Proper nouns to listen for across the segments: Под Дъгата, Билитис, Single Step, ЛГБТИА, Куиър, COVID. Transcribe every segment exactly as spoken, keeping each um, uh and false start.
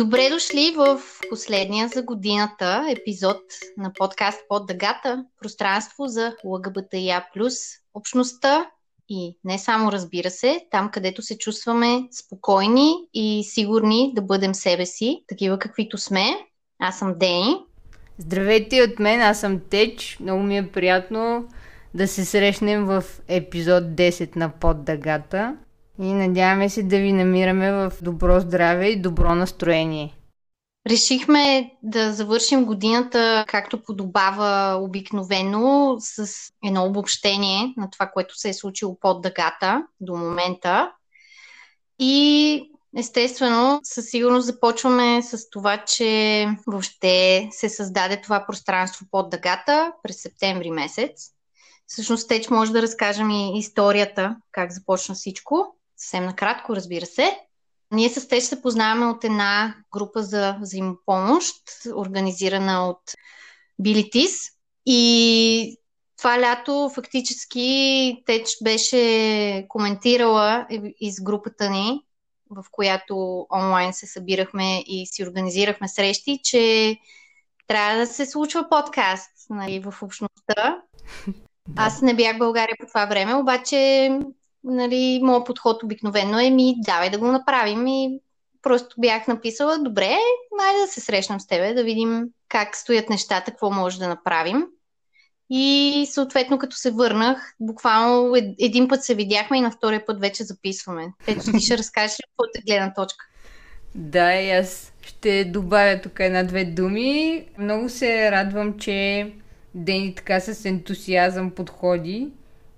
Добре дошли в последния за годината епизод на подкаст Под Дъгата, пространство за ЛГБТИА плюс общността и не само, разбира се, там където се чувстваме спокойни и сигурни да бъдем себе си, такива каквито сме. Аз съм Дени. Здравейте от мен, аз съм Теч. Много ми е приятно да се срещнем в епизод десет на Под Дъгата. И надяваме се да ви намираме в добро здраве и добро настроение. Решихме да завършим годината, както подобава обикновено, с едно обобщение на това, което се е случило под дъгата до момента. И естествено, със сигурност започваме с това, че въобще се създаде това пространство под дъгата през септември месец. Всъщност, Теч, може да разкажем и историята, как започна всичко. Съвсем накратко, разбира се. Ние с Теч се познаваме от една група за взаимопомощ, организирана от Билитис. И това лято фактически Теч беше коментирала из групата ни, в която онлайн се събирахме и си организирахме срещи, че трябва да се случва подкаст, нали, в общността. Да. Аз не бях в България по това време, обаче, нали, моят подход обикновено е ми, давай да го направим, и просто бях написала, добре, айде да се срещнам с тебе, да видим как стоят нещата, какво може да направим. И съответно, като се върнах, буквално един път се видяхме и на втория път вече записваме. Ето, ти ще разкажеш ли какво те гледна точка? Да, и аз ще добавя тук една-две думи. Много се радвам, че Дени така с ентусиазъм подходи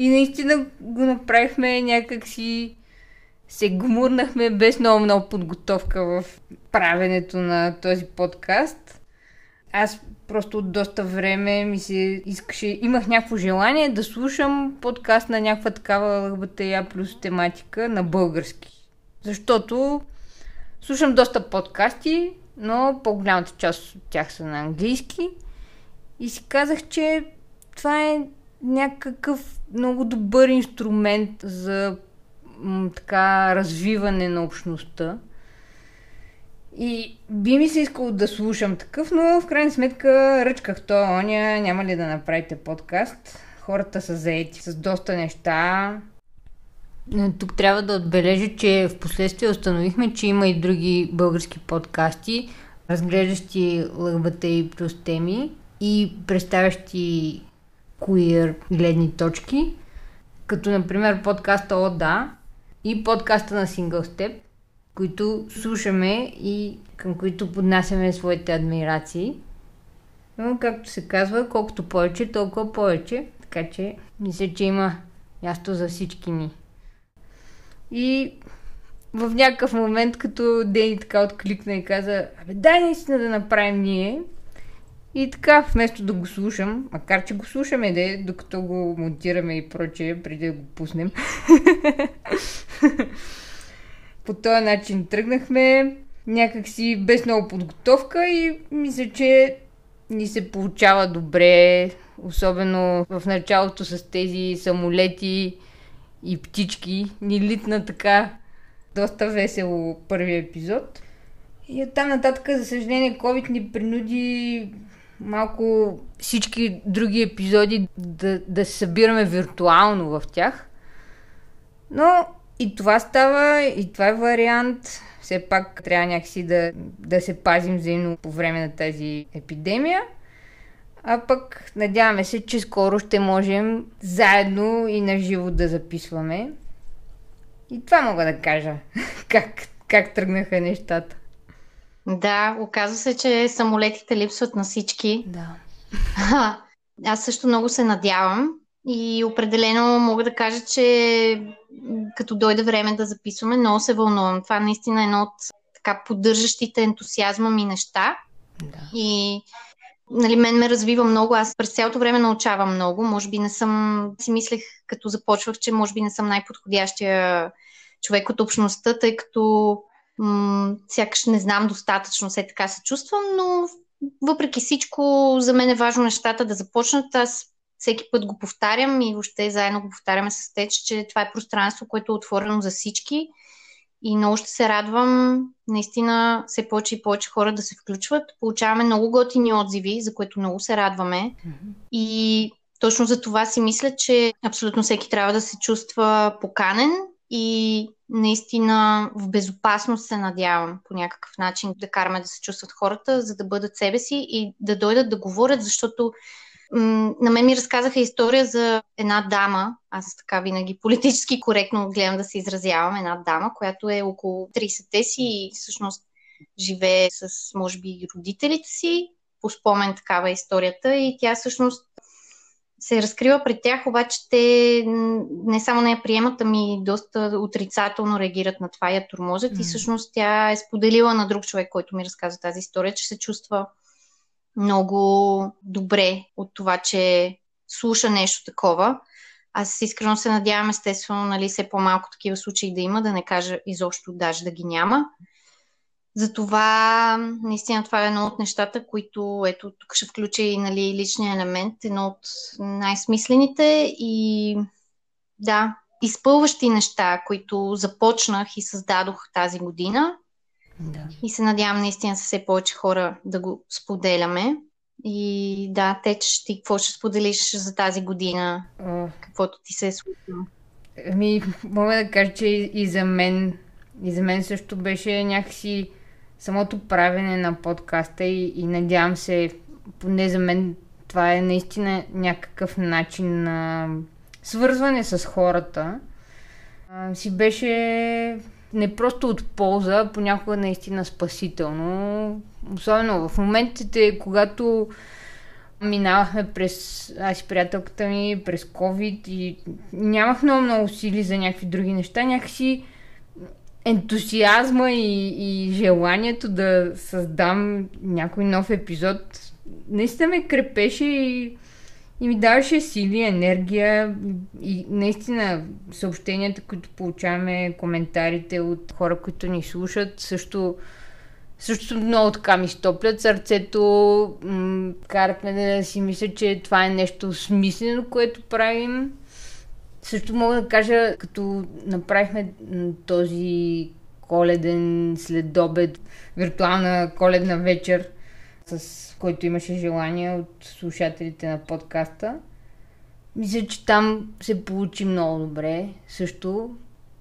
и наистина го направихме някак си, се гмурнахме без много много подготовка в правенето на този подкаст. Аз просто от доста време ми се искаше, имах някакво желание да слушам подкаст на някаква такава ЛГБТИА плюс тематика на български. Защото слушам доста подкасти, но по-голямата част от тях са на английски. И си казах, че това е някакъв много добър инструмент за м, така развиване на общността. И би ми се искало да слушам такъв, но в крайна сметка ръчках то, оня, няма ли да направите подкаст. Хората са заети с доста неща. Тук трябва да отбележа, че в последствие установихме, че има и други български подкасти, разглеждащи ЛГБТИ плюс теми и представящи куиър гледни точки, като например подкаста О, да, и подкаста на Single Step, които слушаме и към които поднасяме своите адмирации. Но, както се казва, колкото повече, толкова повече, така че мисля, че има място за всички ни. И в някакъв момент, като Дени така откликна и каза, абе дай наистина да направим ние, и така, вместо да го слушам, макар че го слушаме, де, докато го монтираме и прочее, преди да го пуснем. По този начин тръгнахме, някакси без много подготовка, и мисля, че ни се получава добре, особено в началото с тези самолети и птички. Ни литна така доста весело първи епизод. И оттам нататък, за съжаление, COVID ни принуди малко всички други епизоди да, да се събираме виртуално в тях. Но и това става, и това е вариант. Все пак трябва някакси да, да се пазим взаимно по време на тази епидемия. А пък надяваме се, че скоро ще можем заедно и на живо да записваме. И това мога да кажа. Как, как тръгнаха нещата. Да, оказва се, че самолетите липсват на всички. Да. Аз също много се надявам и определено мога да кажа, че като дойде време да записваме, много се вълнувам. Това наистина е едно от така поддържащите ентусиазма ми неща. Да. И нали, мен ме развива много. Аз през цялото време научавам много. Може би не съм, си мислех като започвах, че може би не съм най-подходящия човек от общността, тъй като М- сякаш не знам достатъчно, все така се чувствам, но въпреки всичко за мен е важно нещата да започнат. Аз всеки път го повтарям и въобще заедно го повтаряме с Теч, че това е пространство, което е отворено за всички И много ще се радвам, наистина все повече и повече хора да се включват. Получаваме много готини отзиви, за което много се радваме. Mm-hmm. И точно за това си мисля, че абсолютно всеки трябва да се чувства поканен и наистина в безопасност се надявам по някакъв начин да караме да се чувстват хората, за да бъдат себе си и да дойдат да говорят, защото м- на мен ми разказаха история за една дама, аз така винаги политически коректно гледам да се изразявам, една дама, която е около трийсетте си и всъщност живее с, може би, родителите си, по спомен такава е историята и тя всъщност се разкрива пред тях, обаче те не само не я приемат, ами доста отрицателно реагират на това, я тормозят mm. и всъщност тя е споделила на друг човек, който ми разказа тази история, че се чувства много добре от това, че слуша нещо такова. Аз искрено се надявам, естествено, нали, все по-малко такива случаи да има, да не кажа изобщо даже да ги няма. Затова, наистина, това е едно от нещата, които, ето, тук ще включа и, нали, личния елемент, едно от най-смислените и, да, изпълващи неща, които започнах и създадох тази година. Да. И се надявам, наистина, с все повече хора да го споделяме. И, да, те, че ти какво ще споделиш за тази година, О. каквото ти се е случило? Ами, мога да кажа, че и за мен... И за мен също беше някакси самото правене на подкаста и, и надявам се, поне за мен това е наистина някакъв начин на свързване с хората. А, си беше не просто от полза, понякога наистина спасително. Особено в моментите, когато минавахме през, аз и приятелката ми, през COVID и нямах много много сили за някакви други неща, някакси ентусиазма и, и желанието да създам някой нов епизод наистина ме крепеше и, и ми даваше сили, енергия и наистина съобщенията, които получаваме, коментарите от хора, които ни слушат, също, също много така ми стоплят сърцето, м- карат ме да си мисля, че това е нещо смислено, което правим. Също мога да кажа, като направихме този коледен следобед, виртуална коледна вечер, с който имаше желание от слушателите на подкаста. Мисля, че там се получи много добре. Също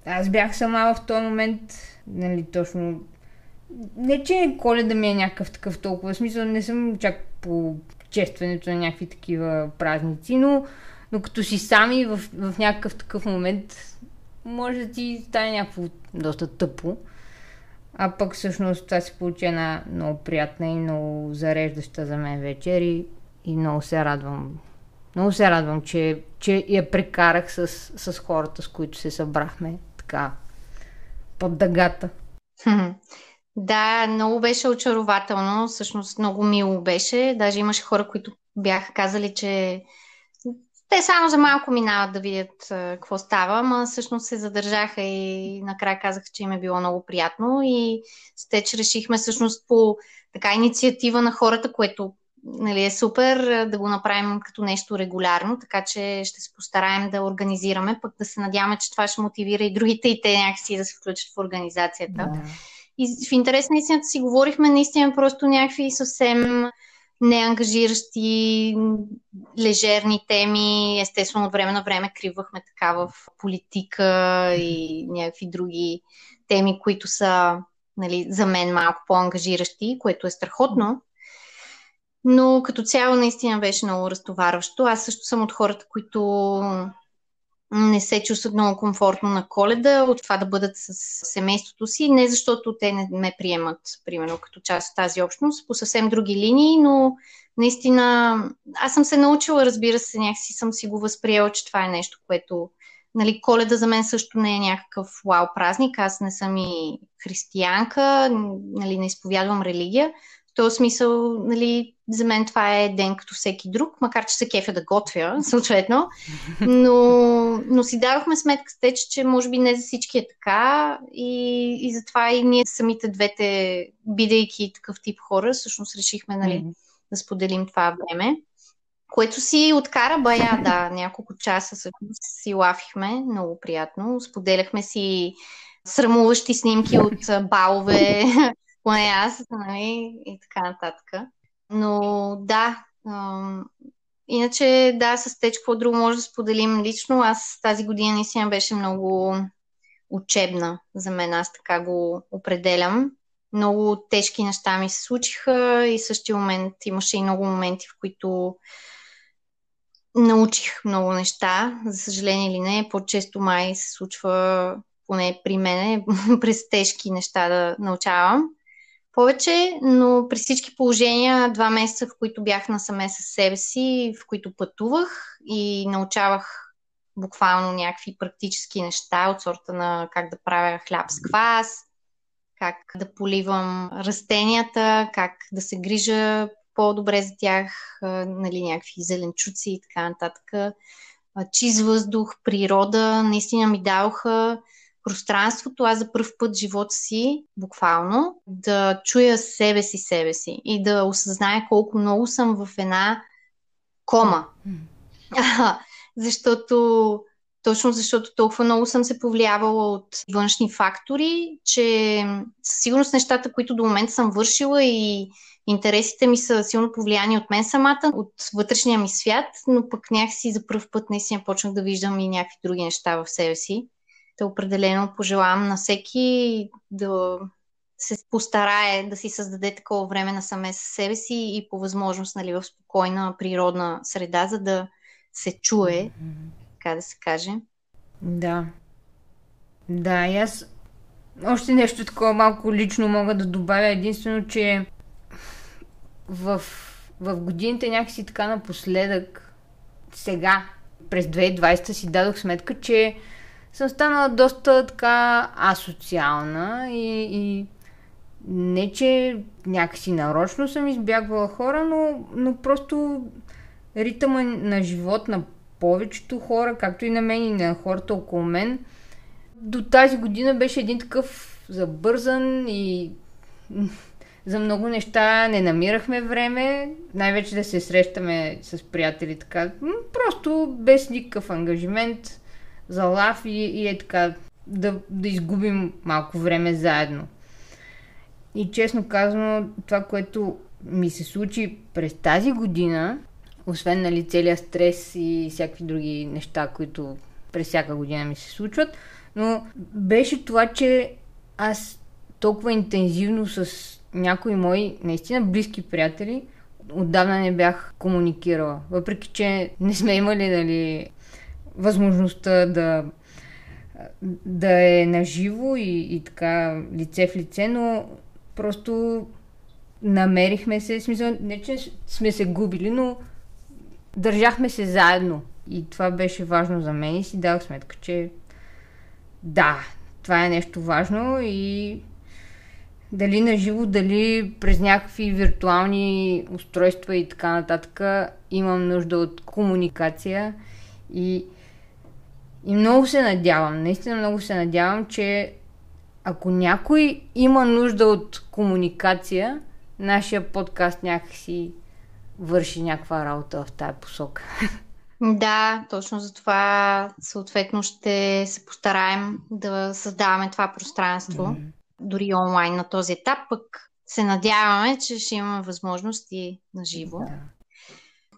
аз бях сама в този момент, нали, точно... Не, че коледа ми е някакъв такъв толкова смисъл, не съм чак по честването на някакви такива празници, но Но като си сами в, в някакъв такъв момент, може да ти стане някакво доста тъпо. А пък всъщност това се получи една много приятна и много зареждаща за мен вечер и, и много се радвам. Много се радвам, че, че я прекарах с, с хората, с които се събрахме така под дъгата. Хм. Да, много беше очарователно. Всъщност много мило беше. Даже имаше хора, които бяха казали, че те само за малко минават да видят а, какво става, ама всъщност се задържаха и накрая казаха, че им е било много приятно и с те, че решихме всъщност по така инициатива на хората, което, нали, е супер, да го направим като нещо регулярно, така че ще се постараем да организираме, пък да се надяваме, че това ще мотивира и другите и те някакси да се включат в организацията. Yeah. И в интерес на истината си говорихме наистина просто някакви съвсем... неангажиращи, лежерни теми. Естествено, от време на време кривахме така в политика и някакви други теми, които са, нали, за мен малко по-ангажиращи, което е страхотно. Но като цяло наистина беше много разтоварващо. Аз също съм от хората, които не се чувстват много комфортно на Коледа от това да бъдат с семейството си, не защото те не ме приемат, примерно, като част от тази общност, по съвсем други линии, но наистина аз съм се научила, разбира се, някакси съм си го възприела, че това е нещо, което, нали, Коледа за мен също не е някакъв вау празник, аз не съм и християнка, нали, не изповядвам религия, в този смисъл, нали, за мен това е ден като всеки друг, макар че се кефя да готвя, съответно. Но, но си давахме сметка с теч, че може би не за всички е така и, и затова и ние самите двете, бидейки такъв тип хора, всъщност решихме, нали, да споделим това време, което си откара бая, да, няколко часа всъщност си лафихме, много приятно. Споделяхме си срамуващи снимки от балове, поне аз, нали, и така нататък. Но да, ам, иначе да, с те, какво друго може да споделим лично. Аз тази година наистина беше много учебна за мен, аз така го определям. Много тежки неща ми се случиха и в същия момент имаше и много моменти, в които научих много неща. За съжаление или не, по-често май се случва, поне при мене, през тежки неща да научавам повече, но при всички положения два месеца, в които бях насаме със себе си, в които пътувах и научавах буквално някакви практически неща от сорта на как да правя хляб с квас, как да поливам растенията, как да се грижа по-добре за тях, нали, някакви зеленчуци и така нататък. Чист въздух, природа, наистина ми даваха пространството, аз за пръв път живота си, буквално, да чуя себе си, себе си и да осъзная колко много съм в една кома. Mm. Защото, точно защото толкова много съм се повлиявала от външни фактори, че със сигурност нещата, които до момента съм вършила и интересите ми са силно повлияни от мен самата, от вътрешния ми свят, но пък някакси за пръв път наистина почнах да виждам и някакви други неща в себе си. Та определено пожелавам на всеки да се постарае да си създаде такова време насаме със себе си и по възможност, нали, в спокойна природна среда, за да се чуе, така да се каже. Да. Да, и аз още нещо такова малко лично мога да добавя. Единствено, че в, в годините някакси така напоследък, сега, през две хиляди и двадесета си дадох сметка, че съм станала доста така асоциална и, и не, че някакси нарочно съм избягвала хора, но, но просто ритъма на живот на повечето хора, както и на мен и на хората около мен, до тази година беше един такъв забързан и за много неща не намирахме време, най-вече да се срещаме с приятели така, просто без никакъв ангажимент, за лав и, и е така, да, да изгубим малко време заедно. И честно казано, това, което ми се случи през тази година, освен, нали, целия стрес и всякакви други неща, които през всяка година ми се случват, но беше това, че аз толкова интензивно с някои мои наистина близки приятели отдавна не бях комуникирала. Въпреки че не сме имали, нали, възможността да, да е наживо и, и така лице в лице, но просто намерихме се, смисъл, не че сме се губили, но държахме се заедно и това беше важно за мен и си дадох сметка, че да, това е нещо важно и дали наживо, дали през някакви виртуални устройства и така нататък, имам нужда от комуникация и И много се надявам, наистина много се надявам, че ако някой има нужда от комуникация, нашия подкаст някакси върши някаква работа в тая посока. Да, точно за това съответно ще се постараем да създаваме това пространство, mm-hmm. дори онлайн на този етап, пък се надяваме, че ще имаме възможности на живо. Да.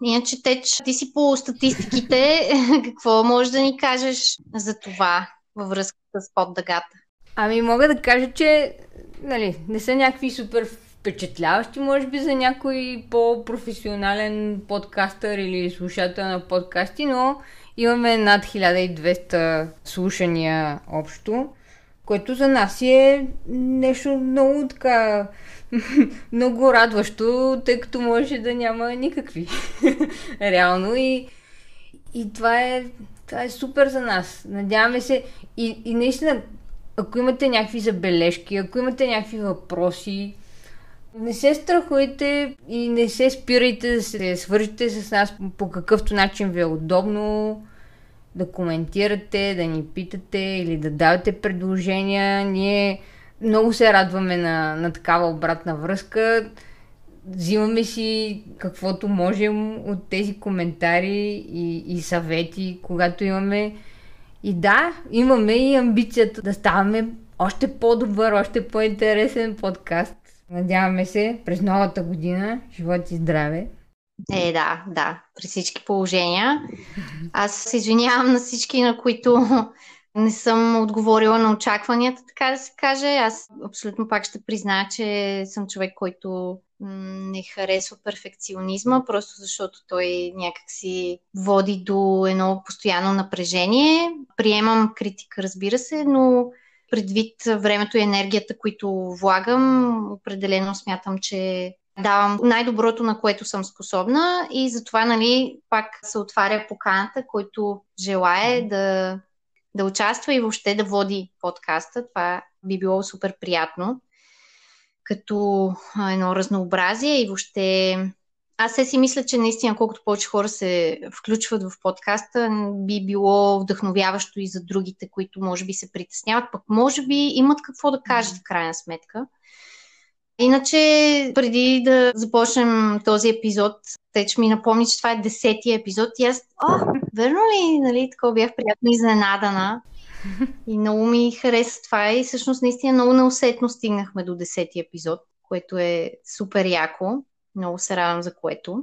Иначе, Теч, ти си по статистиките, какво можеш да ни кажеш за това във връзка с Под Дъгата? Ами мога да кажа, че, нали, не са някакви супер впечатляващи, може би за някой по-професионален подкастър или слушател на подкасти, но имаме над хиляда и двеста слушания общо, което за нас е нещо много така много радващо, тъй като може да няма никакви реално и, и това, е, това е супер за нас. Надяваме се и, и наистина, ако имате някакви забележки, ако имате някакви въпроси, не се страхуйте и не се спирайте да се свържете с нас по какъвто начин ви е удобно, да коментирате, да ни питате или да давате предложения. Ние много се радваме на, на такава обратна връзка. Взимаме си каквото можем от тези коментари и, и съвети, когато имаме. И да, имаме и амбицията да ставаме още по-добър, още по-интересен подкаст. Надяваме се през новата година. Живот и здраве! Е, да, да, при всички положения. Аз се извинявам на всички, на които не съм отговорила на очакванията, така да се каже. Аз абсолютно пак ще призная, че съм човек, който не харесва перфекционизма, просто защото той някакси води до едно постоянно напрежение. Приемам критика, разбира се, но предвид времето и енергията, които влагам, определено смятам, че давам най-доброто, на което съм способна, и затова, нали, пак се отваря поканата, който желае да, да участва и въобще да води подкаста. Това би било супер приятно като едно разнообразие и въобще... Аз се си мисля, че наистина колкото повече хора се включват в подкаста, би било вдъхновяващо и за другите, които може би се притесняват, пък може би имат какво да кажат в крайна сметка. Иначе, преди да започнем този епизод, те ще ми напомни, че това е десетия епизод и аз, о, верно ли, нали, така бях приятно изненадана и много ми хареса това и всъщност наистина много неусетно стигнахме до десетия епизод, което е супер яко, много се радвам за което.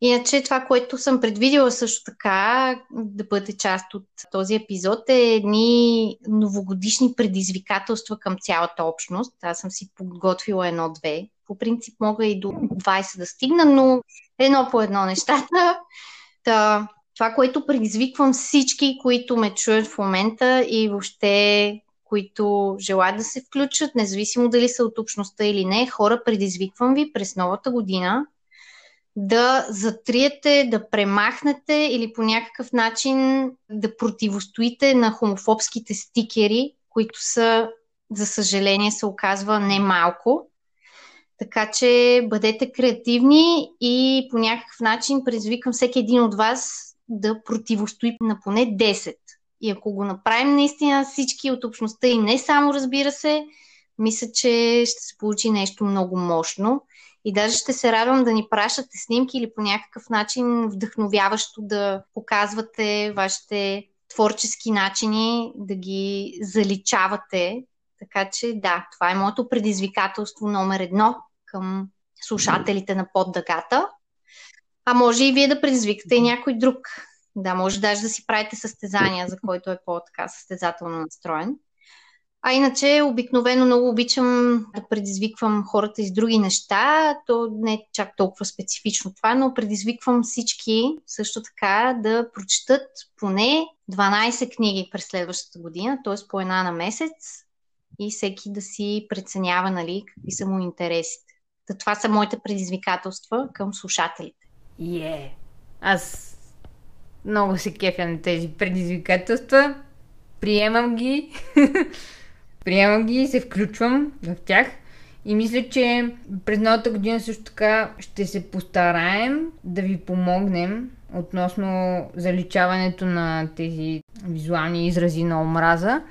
Иначе това, което съм предвидила също така да бъде част от този епизод, е едни новогодишни предизвикателства към цялата общност. Аз съм си подготвила едно-две. По принцип мога и до двайсет да стигна, но едно по едно нещата. Та, това, което предизвиквам всички, които ме чуят в момента и въобще които желаят да се включат, независимо дали са от общността или не, хора, предизвиквам ви през новата година да затриете, да премахнете или по някакъв начин да противостоите на хомофобските стикери, които са, за съжаление, се оказва не малко. Така че бъдете креативни и по някакъв начин предизвикам всеки един от вас да противостои на поне десет. И ако го направим наистина всички от общността и не само, разбира се, мисля, че ще се получи нещо много мощно. И даже ще се радвам да ни пращате снимки или по някакъв начин вдъхновяващо да показвате вашите творчески начини, да ги заличавате. Така че да, това е моето предизвикателство номер едно към слушателите на Под Дъгата. А може и вие да предизвикате и някой друг. Да, може даже да си правите състезания, за който е по-така състезателно настроен. А иначе обикновено много обичам да предизвиквам хората и с други неща, то не е чак толкова специфично това, но предизвиквам всички също така да прочитат поне дванайсет книги през следващата година, т.е. по една на месец и всеки да си преценява, нали, какви са му интересите. Та това са моите предизвикателства към слушателите. Е, yeah. Аз много се кефя на тези предизвикателства, приемам ги... Приемам ги и се включвам в тях и мисля, че през новата година също така ще се постараем да ви помогнем относно заличаването на тези визуални изрази на омраза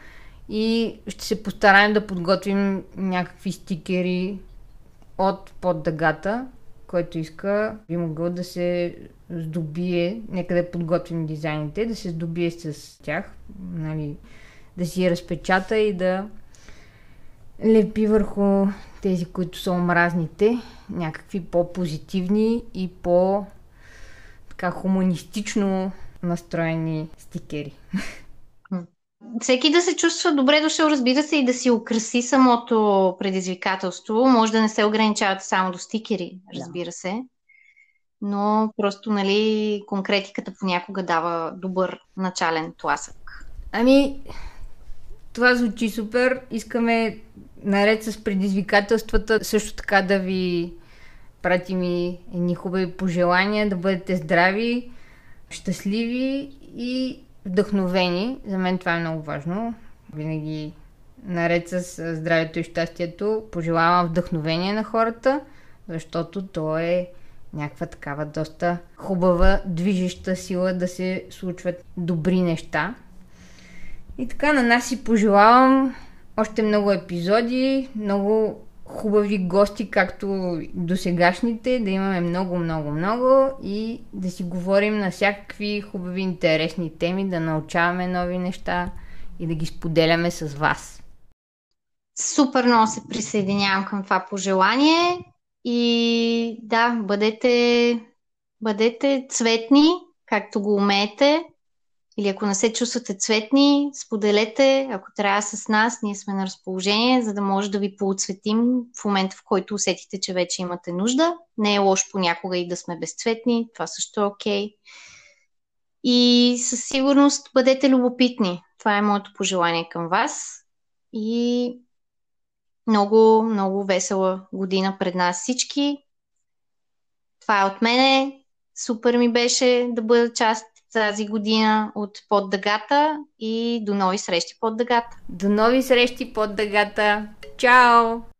и ще се постараем да подготвим някакви стикери от Под Дъгата, който иска би могъл да се здобие, нека да подготвим дизайните, да се здобие с тях, нали, да си разпечата и да лепи върху тези, които са омразните, някакви по-позитивни и по-така хуманистично настроени стикери. Всеки да се чувства добре дошъл, разбира се, и да си украси самото предизвикателство. Може да не се ограничават само до стикери, разбира се. Но просто, нали, конкретиката понякога дава добър начален тласък. Ами... Това звучи супер. Искаме наред с предизвикателствата също така да ви пратим и едни хубави пожелания, да бъдете здрави, щастливи и вдъхновени. За мен това е много важно. Винаги наред с здравето и щастието пожелавам вдъхновение на хората, защото то е някаква такава доста хубава движеща сила да се случват добри неща. И така, на нас си пожелавам още много епизоди, много хубави гости, както досегашните, да имаме много, много, много и да си говорим на всякакви хубави, интересни теми, да научаваме нови неща и да ги споделяме с вас. Супер много се присъединявам към това пожелание и да, бъдете, бъдете цветни, както го умеете. Или ако не се чувствате цветни, споделете, ако трябва с нас, ние сме на разположение, за да може да ви поцветим в момента, в който усетите, че вече имате нужда. Не е лошо понякога и да сме безцветни, това също е окей. И със сигурност бъдете любопитни. Това е моето пожелание към вас. И много, много весела година пред нас всички. Това е от мене. Супер ми беше да бъда част тази година от Под Дъгата и до нови срещи Под Дъгата. До нови срещи Под Дъгата. Чао!